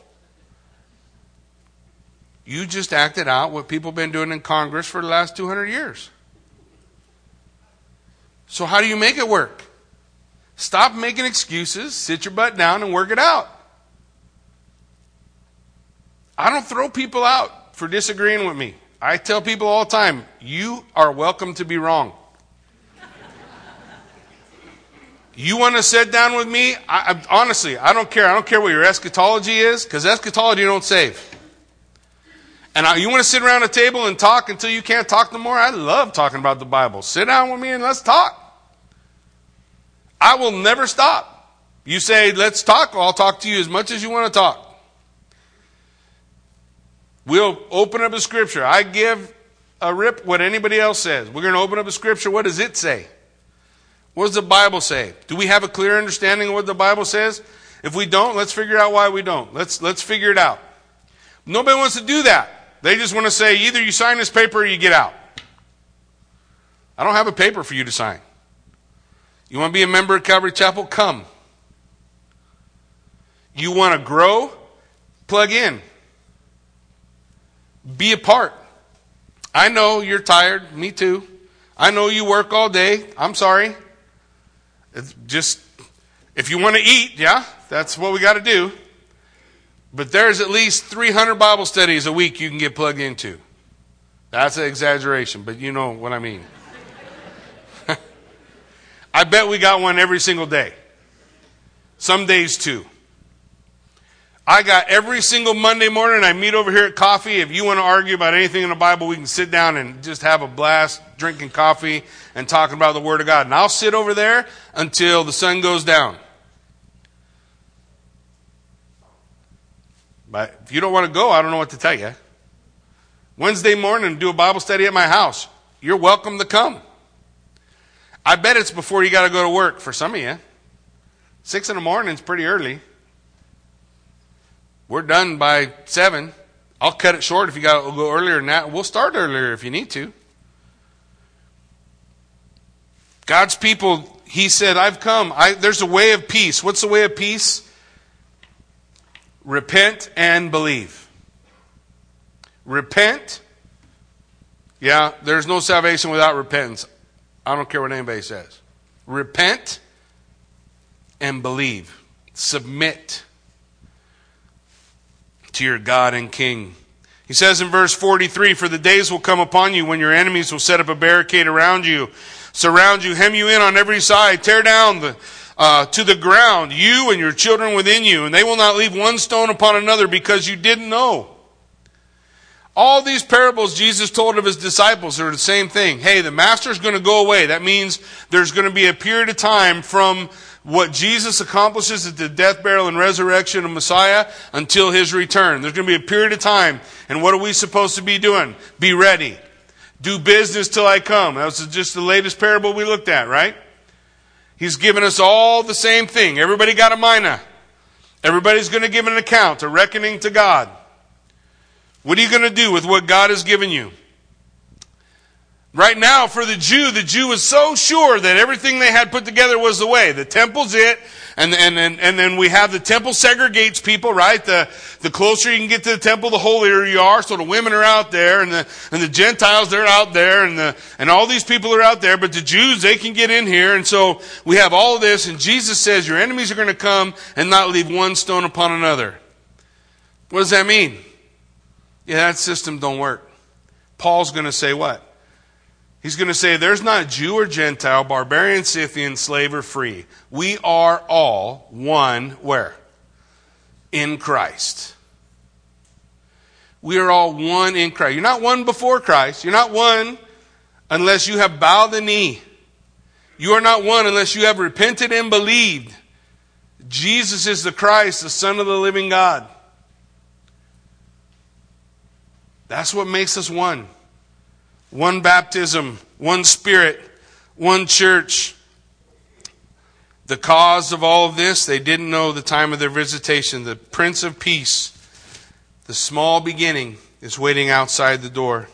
You just acted out what people have been doing in Congress for the last two hundred years. So how do you make it work? Stop making excuses. Sit your butt down and work it out. I don't throw people out for disagreeing with me. I tell people all the time, you are welcome to be wrong. You want to sit down with me? I, I, honestly, I don't care. I don't care what your eschatology is, because eschatology don't save. And I, you want to sit around a table and talk until you can't talk no more? I love talking about the Bible. Sit down with me and let's talk. I will never stop. You say, let's talk. Well, I'll talk to you as much as you want to talk. We'll open up a scripture. I give a rip what anybody else says. We're going to open up a scripture. What does it say? What does the Bible say? Do we have a clear understanding of what the Bible says? If we don't, let's figure out why we don't. Let's, let's figure it out. Nobody wants to do that. They just want to say, either you sign this paper or you get out. I don't have a paper for you to sign. You want to be a member of Calvary Chapel? Come. You want to grow? Plug in. Be a part. I know you're tired. Me too. I know you work all day. I'm sorry. It's just, if you want to eat, yeah, that's what we got to do. But there's at least three hundred Bible studies a week you can get plugged into. That's an exaggeration, but you know what I mean. I bet we got one every single day. Some days two. I got every single Monday morning, I meet over here at coffee. If you want to argue about anything in the Bible, we can sit down and just have a blast drinking coffee and talking about the Word of God. And I'll sit over there until the sun goes down. But if you don't want to go, I don't know what to tell you. Wednesday morning, do a Bible study at my house. You're welcome to come. I bet it's before you got to go to work for some of you. Six in the morning is pretty early. We're done by seven. I'll cut it short if you got to go earlier than that. We'll start earlier if you need to. God's people, he said, I've come. I, there's a way of peace. What's the way of peace? Repent and believe. Repent. Yeah, there's no salvation without repentance. I don't care what anybody says. Repent and believe. Submit to your God and King. He says in verse forty-three, for the days will come upon you when your enemies will set up a barricade around you, surround you, hem you in on every side, tear down the, uh, to the ground, you and your children within you, and they will not leave one stone upon another because you didn't know. All these parables Jesus told of his disciples are the same thing. Hey, the master's going to go away. That means there's going to be a period of time from what Jesus accomplishes at the death, burial, and resurrection of Messiah until his return. There's going to be a period of time. And what are we supposed to be doing? Be ready. Do business till I come. That was just the latest parable we looked at, right? He's given us all the same thing. Everybody got a mina. Everybody's going to give an account, a reckoning to God. What are you going to do with what God has given you? Right now, for the Jew, the Jew was so sure that everything they had put together was the way. The temple's it, and and and, and then we have the temple segregates people, right? The the closer you can get to the temple, the holier you are. So the women are out there, and the and the Gentiles, they're out there, and the and all these people are out there, but the Jews, they can get in here. And so we have all this, and Jesus says, your enemies are going to come and not leave one stone upon another. What does that mean? Yeah, that system don't work. Paul's going to say what? He's going to say there's not Jew or Gentile, barbarian, Scythian, slave or free. We are all one where? In Christ. We are all one in Christ. You're not one before Christ. You're not one unless you have bowed the knee. You are not one unless you have repented and believed. Jesus is the Christ, the Son of the living God. That's what makes us one. One baptism, one spirit, one church. The cause of all of this, they didn't know the time of their visitation. The Prince of Peace, the small beginning, is waiting outside the door.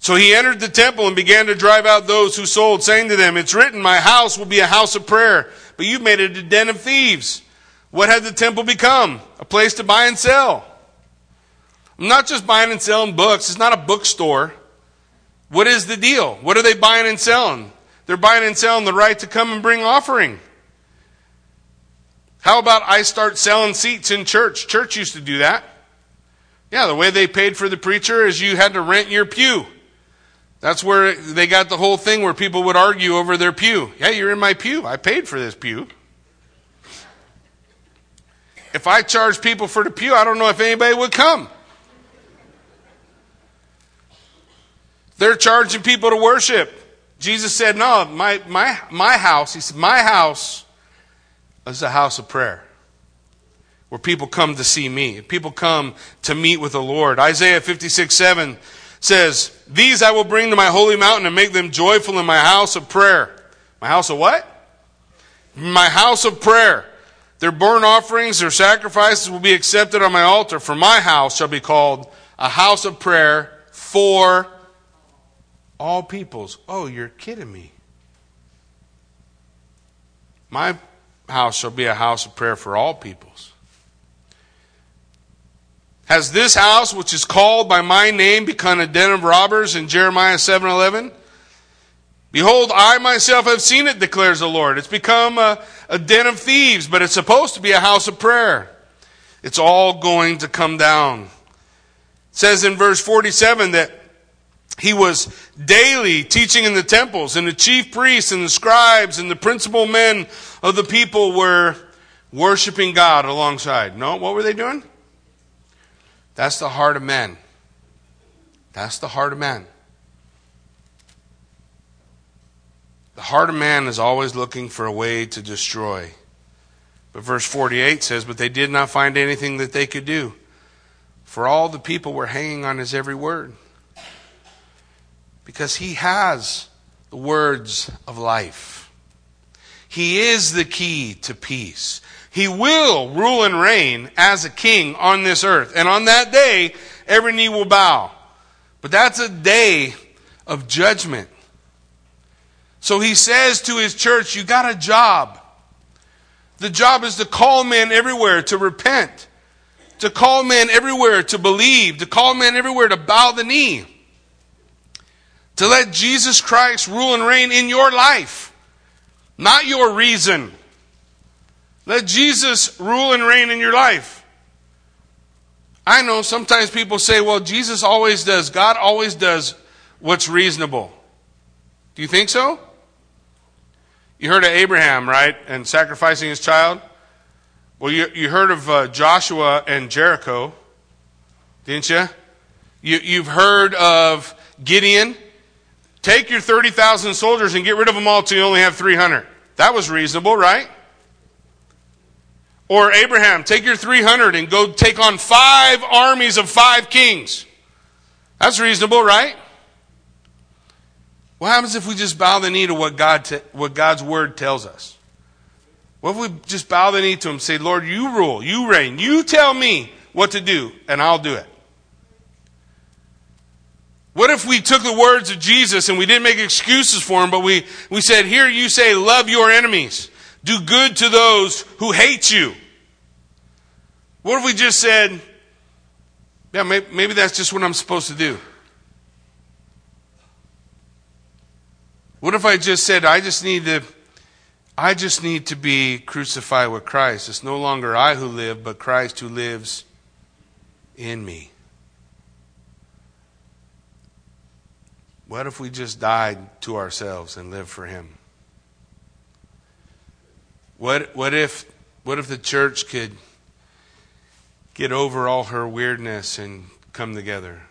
So he entered the temple and began to drive out those who sold, saying to them, it's written, my house will be a house of prayer, but you've made it a den of thieves. What had the temple become? A place to buy and sell. I'm not just buying and selling books. It's not a bookstore. What is the deal? What are they buying and selling? They're buying and selling the right to come and bring offering. How about I start selling seats in church? Church used to do that. Yeah, the way they paid for the preacher is you had to rent your pew. That's where they got the whole thing where people would argue over their pew. Yeah, you're in my pew. I paid for this pew. If I charged people for the pew, I don't know if anybody would come. They're charging people to worship. Jesus said, no, my my my house, he said, my house is a house of prayer where people come to see me. People come to meet with the Lord. Isaiah fifty-six seven says, these I will bring to my holy mountain and make them joyful in my house of prayer. My house of what? My house of prayer. Their burnt offerings, their sacrifices will be accepted on my altar, for my house shall be called a house of prayer for all peoples. Oh, you're kidding me. My house shall be a house of prayer for all peoples. Has this house, which is called by my name, become a den of robbers in Jeremiah seven eleven? Behold, I myself have seen it, declares the Lord. It's become a, a den of thieves, but it's supposed to be a house of prayer. It's all going to come down. It says in verse forty-seven that he was daily teaching in the temples, and the chief priests and the scribes and the principal men of the people were worshiping God alongside. No, what were they doing? That's the heart of man. That's the heart of man. The heart of man is always looking for a way to destroy. But verse forty-eight says, but they did not find anything that they could do, for all the people were hanging on his every word. Because he has the words of life. He is the key to peace. He will rule and reign as a king on this earth. And on that day, every knee will bow. But that's a day of judgment. So he says to his church, you got a job. The job is to call men everywhere to repent, to call men everywhere to believe, to call men everywhere to bow the knee, to let Jesus Christ rule and reign in your life, not your reason. Let Jesus rule and reign in your life. I know sometimes people say, well, Jesus always does, God always does what's reasonable. Do you think so? You heard of Abraham, right? And sacrificing his child? Well, you, you heard of uh, Joshua and Jericho, didn't you? you? You've heard of Gideon. Take your thirty thousand soldiers and get rid of them all till you only have three hundred. That was reasonable, right? Or Abraham, take your three hundred and go take on five armies of five kings. That's reasonable, right? What happens if we just bow the knee to what God te- what God's word tells us? What if we just bow the knee to him and say, Lord, you rule, you reign, you tell me what to do, and I'll do it. What if we took the words of Jesus and we didn't make excuses for him, but we, we said, here you say, love your enemies. Do good to those who hate you. What if we just said, yeah, maybe, maybe that's just what I'm supposed to do? What if I just said, I just need to, I just need to be crucified with Christ. It's no longer I who live, but Christ who lives in me. What if we just died to ourselves and lived for him? What what if what if the church could get over all her weirdness and come together?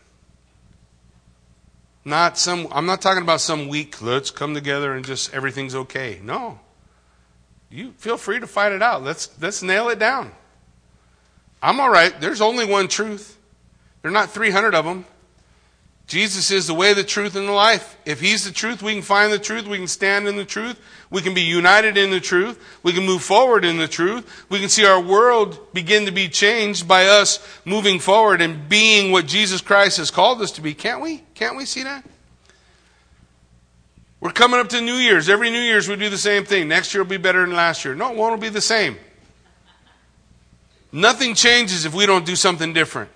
Not some I'm not talking about some weak, let's come together and just everything's okay. No. You feel free to fight it out. Let's let's nail it down. I'm all right. There's only one truth. There are not three hundred of them. Jesus is the way, the truth, and the life. If he's the truth, we can find the truth. We can stand in the truth. We can be united in the truth. We can move forward in the truth. We can see our world begin to be changed by us moving forward and being what Jesus Christ has called us to be. Can't we? Can't we see that? We're coming up to New Year's. Every New Year's we do the same thing. Next year will be better than last year. No, it won't be the same. Nothing changes if we don't do something different.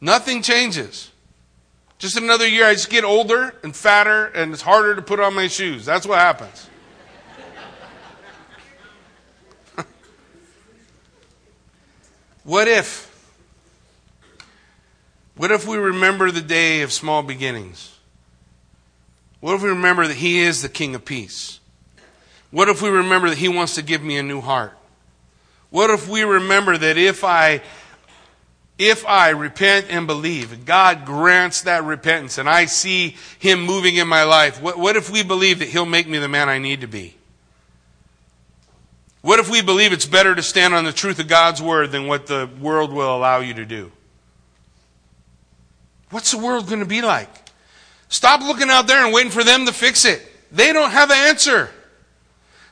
Nothing changes. Just another year, I just get older and fatter, and it's harder to put on my shoes. That's what happens. What if? What if we remember the day of small beginnings? What if we remember that he is the King of Peace? What if we remember that he wants to give me a new heart? What if we remember that if I... If I repent and believe, God grants that repentance and I see him moving in my life. What, what if we believe that he'll make me the man I need to be? What if we believe it's better to stand on the truth of God's word than what the world will allow you to do? What's the world going to be like? Stop looking out there and waiting for them to fix it. They don't have the answer.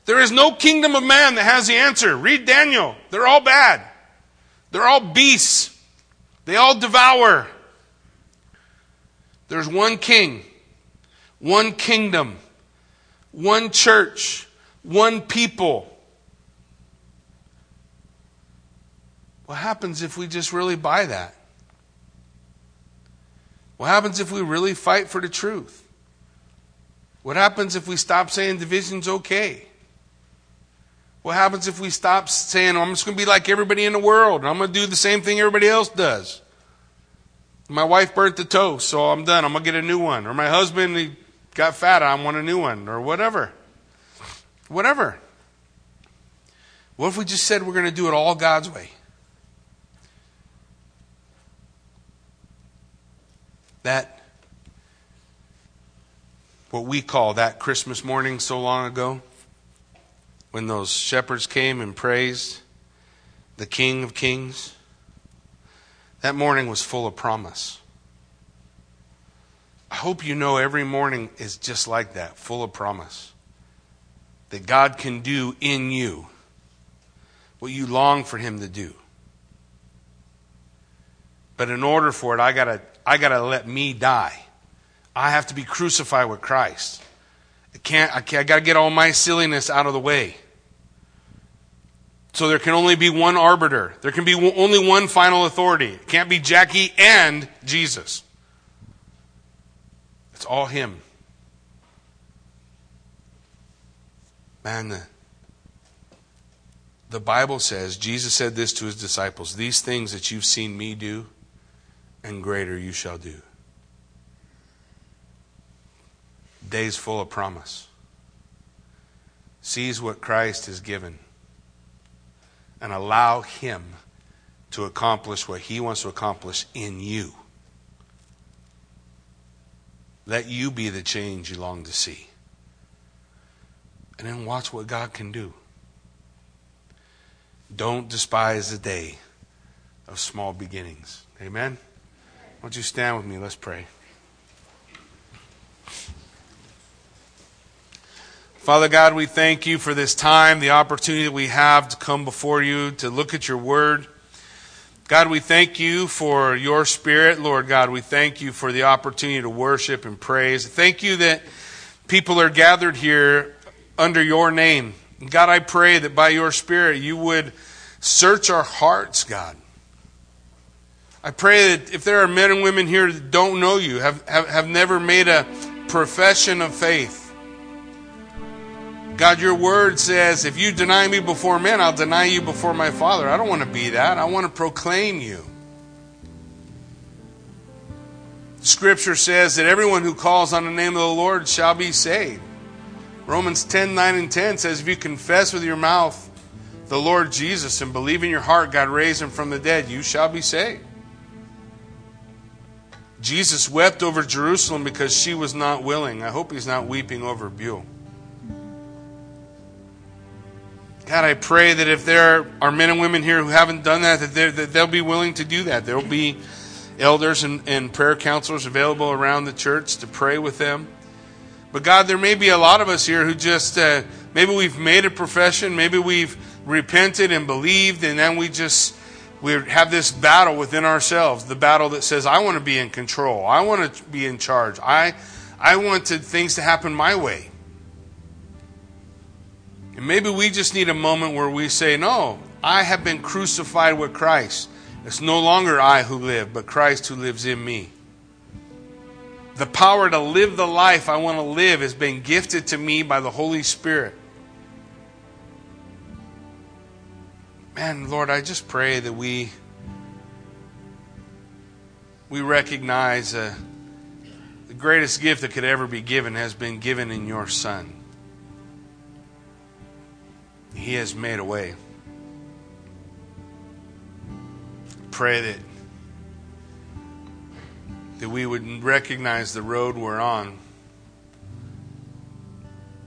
There is no kingdom of man that has the answer. Read Daniel. They're all bad. They're all beasts. They all devour. There's one king, one kingdom, one church, one people. What happens if we just really buy that? What happens if we really fight for the truth? What happens if we stop saying division's okay? What happens if we stop saying, oh, I'm just going to be like everybody in the world, and I'm going to do the same thing everybody else does? My wife burnt the toast, so I'm done. I'm going to get a new one. Or my husband, he got fat, I want a new one. Or whatever. Whatever. What if we just said we're going to do it all God's way? That, what we call that Christmas morning so long ago, when those shepherds came and praised the King of Kings, that morning was full of promise. I hope you know every morning is just like that, full of promise. That God can do in you what you long for Him to do. But in order for it, I gotta, I gotta let me die. I have to be crucified with Christ. I can't, I can't, I gotta get all my silliness out of the way. So there can only be one arbiter. There can be only one final authority. It can't be Jackie and Jesus. It's all Him. Man, the, the Bible says, Jesus said this to His disciples, "These things that you've seen me do, and greater you shall do." Days full of promise. Seize what Christ has given and allow Him to accomplish what He wants to accomplish in you. Let you be the change you long to see. And then watch what God can do. Don't despise the day of small beginnings. Amen? Why don't you stand with me? Let's pray. Father God, we thank You for this time, the opportunity that we have to come before You, to look at Your word. God, we thank You for Your Spirit. Lord God, we thank You for the opportunity to worship and praise. Thank You that people are gathered here under Your name. God, I pray that by Your Spirit You would search our hearts, God. I pray that if there are men and women here that don't know You, have, have, have never made a profession of faith, God, Your word says, if you deny me before men, I'll deny You before my Father. I don't want to be that. I want to proclaim You. Scripture says that everyone who calls on the name of the Lord shall be saved. Romans ten, nine and ten says, if you confess with your mouth the Lord Jesus and believe in your heart God raised Him from the dead, you shall be saved. Jesus wept over Jerusalem because she was not willing. I hope He's not weeping over Buell. God, I pray that if there are men and women here who haven't done that, that, that they'll be willing to do that. There will be elders and, and prayer counselors available around the church to pray with them. But God, there may be a lot of us here who just, uh, maybe we've made a profession, maybe we've repented and believed, and then we just we have this battle within ourselves, the battle that says, I want to be in control. I want to be in charge. I, I wanted things to happen my way. And maybe we just need a moment where we say, no, I have been crucified with Christ. It's no longer I who live, but Christ who lives in me. The power to live the life I want to live has been gifted to me by the Holy Spirit. Man, Lord, I just pray that we, we recognize uh, the greatest gift that could ever be given has been given in Your Son. He has made a way. Pray that that we would recognize the road we're on,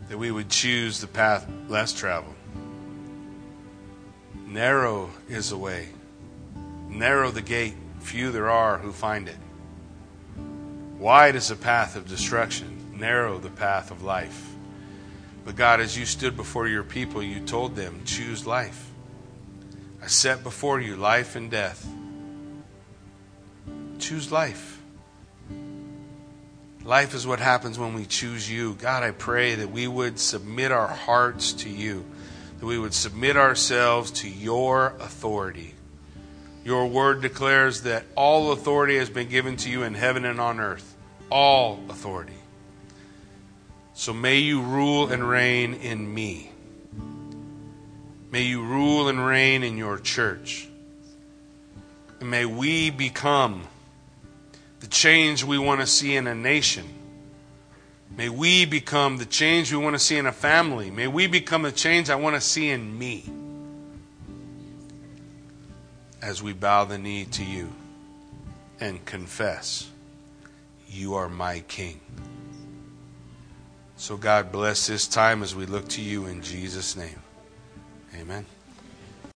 that we would choose the path less traveled. Narrow is the way. Narrow the gate. Few there are who find it. Wide is the path of destruction. Narrow the path of life. But God, as You stood before Your people, You told them, choose life. I set before you life and death. Choose life. Life is what happens when we choose You. God, I pray that we would submit our hearts to You, that we would submit ourselves to Your authority. Your word declares that all authority has been given to You in heaven and on earth. All authority. So may You rule and reign in me. May You rule and reign in Your church. And may we become the change we want to see in a nation. May we become the change we want to see in a family. May we become the change I want to see in me. as we bow the knee to you and confess, you are my King. So God bless this time as we look to you in Jesus' name. Amen.